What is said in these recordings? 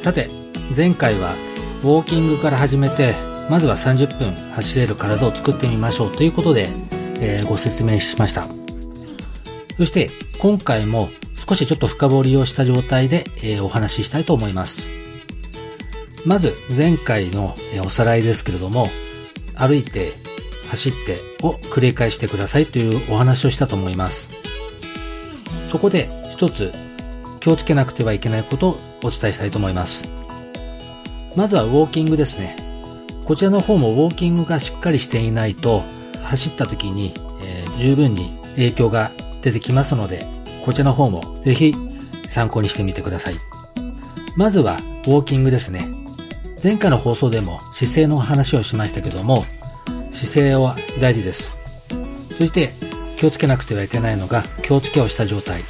さて、前回はウォーキングから始めて、まずは30分走れる体を作ってみましょうということで、ご説明しました。そして今回も少しちょっと深掘りをした状態で、お話ししたいと思います。まず前回のおさらいですけれども、歩いて走ってを繰り返してくださいというお話をしたと思います。そこで一つ気をつけなくてはいけないことをお伝えしたいと思います。まずはウォーキングですね。こちらの方もウォーキングがしっかりしていないと走った時に、十分に影響が出てきますので、こちらの方もぜひ参考にしてみてください。まずはウォーキングですね。前回の放送でも姿勢の話をしましたけども、姿勢は大事です。そして気をつけなくてはいけないのが気をつけをした状態、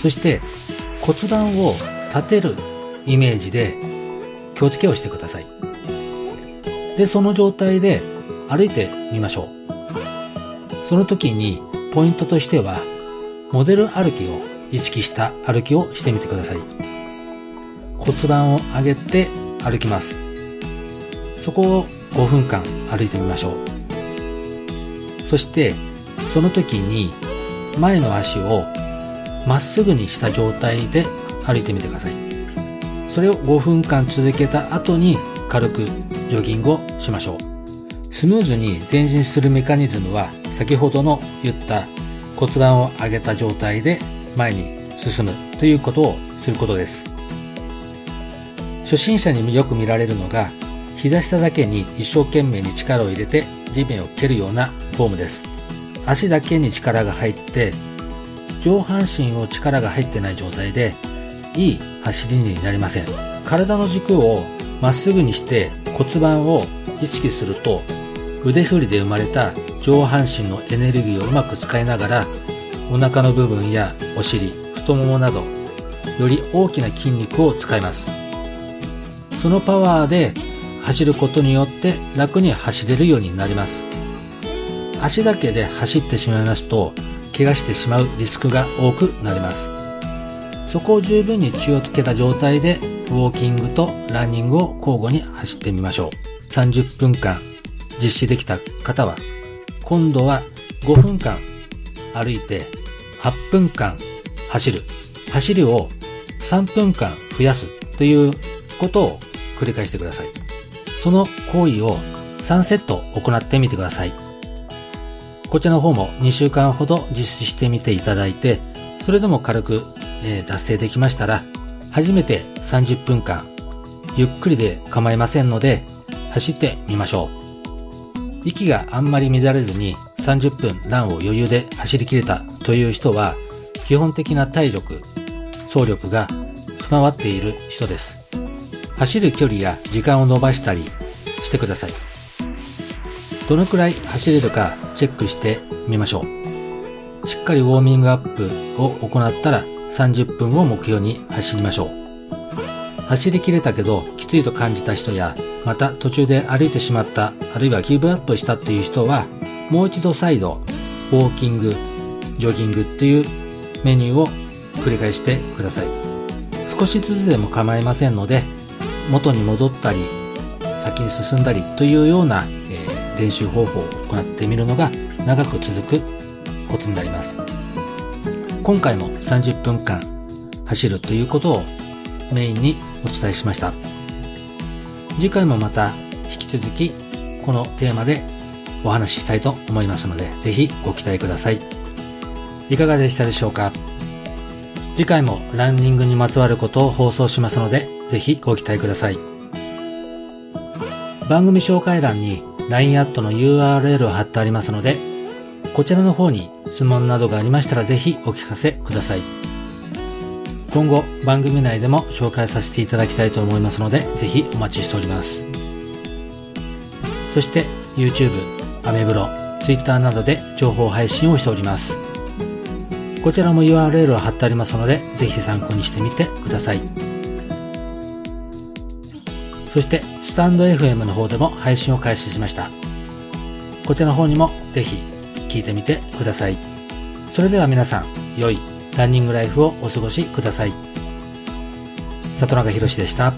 そして骨盤を立てるイメージで気をつけをしてください。で、その状態で歩いてみましょう。その時にポイントとしては、モデル歩きを意識した歩きをしてみてください。骨盤を上げて歩きます。そこを5分間歩いてみましょう。そしてその時に前の足をまっすぐにした状態で歩いてみてください。それを5分間続けた後に軽くジョギングをしましょう。スムーズに前進するメカニズムは、先ほどの言った骨盤を上げた状態で前に進むということをすることです。初心者によく見られるのが、膝下だけに一生懸命に力を入れて地面を蹴るようなフォームです。足だけに力が入って上半身を力が入ってない状態で、いい走りになりません。体の軸をまっすぐにして骨盤を意識すると、腕振りで生まれた上半身のエネルギーをうまく使いながら、お腹の部分やお尻、太ももなどより大きな筋肉を使います。そのパワーで走ることによって楽に走れるようになります。足だけで走ってしまいますと、怪我してしまうリスクが多くなります。そこを十分に気をつけた状態で、ウォーキングとランニングを交互に走ってみましょう。30分間実施できた方は、今度は5分間歩いて8分間走るを3分間増やすということを繰り返してください。その行為を3セット行ってみてください。こちらの方も2週間ほど実施してみていただいて、それでも軽く達成できましたら、初めて30分間ゆっくりで構いませんので走ってみましょう。息があんまり乱れずに30分ランを余裕で走り切れたという人は、基本的な体力、走力が備わっている人です。走る距離や時間を伸ばしたりしてください。どのくらい走れるかチェックしてみましょう。しっかりウォーミングアップを行ったら、30分を目標に走りましょう。走りきれたけどきついと感じた人や、また途中で歩いてしまった、あるいはギブアップしたっていう人は、もう一度再度ウォーキング、ジョギングっていうメニューを繰り返してください。少しずつでも構いませんので、元に戻ったり先に進んだりというような、練習方法を行ってみるのが長く続くコツになります。今回も30分間走るということをメインにお伝えしました。次回もまた引き続きこのテーマでお話ししたいと思いますので、ぜひご期待ください。いかがでしたでしょうか。次回もランニングにまつわることを放送しますので、ぜひご期待ください。番組紹介欄に LINE@ の URL を貼ってありますので、こちらの方に質問などがありましたら、ぜひお聞かせください。こ今後番組内でも紹介させていただきたいと思いますので、ぜひお待ちしております。そして YouTube、アメブロ、Twitter などで情報配信をしております。こちらも URL を貼ってありますので、ぜひ参考にしてみてください。そしてスタンド FM の方でも配信を開始しました。こちらの方にもぜひ聞いてみてください。それでは皆さん、良いランニングライフをお過ごしください。里中博史でした。